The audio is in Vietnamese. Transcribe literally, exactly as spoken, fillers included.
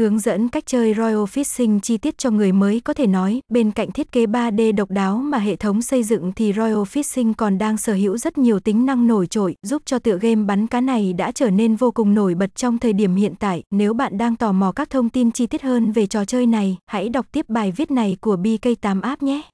Hướng dẫn cách chơi Royal Fishing chi tiết cho người mới có thể nói, bên cạnh thiết kế ba D độc đáo mà hệ thống xây dựng thì Royal Fishing còn đang sở hữu rất nhiều tính năng nổi trội, giúp cho tựa game bắn cá này đã trở nên vô cùng nổi bật trong thời điểm hiện tại. Nếu bạn đang tò mò các thông tin chi tiết hơn về trò chơi này, hãy đọc tiếp bài viết này của B K tám App nhé!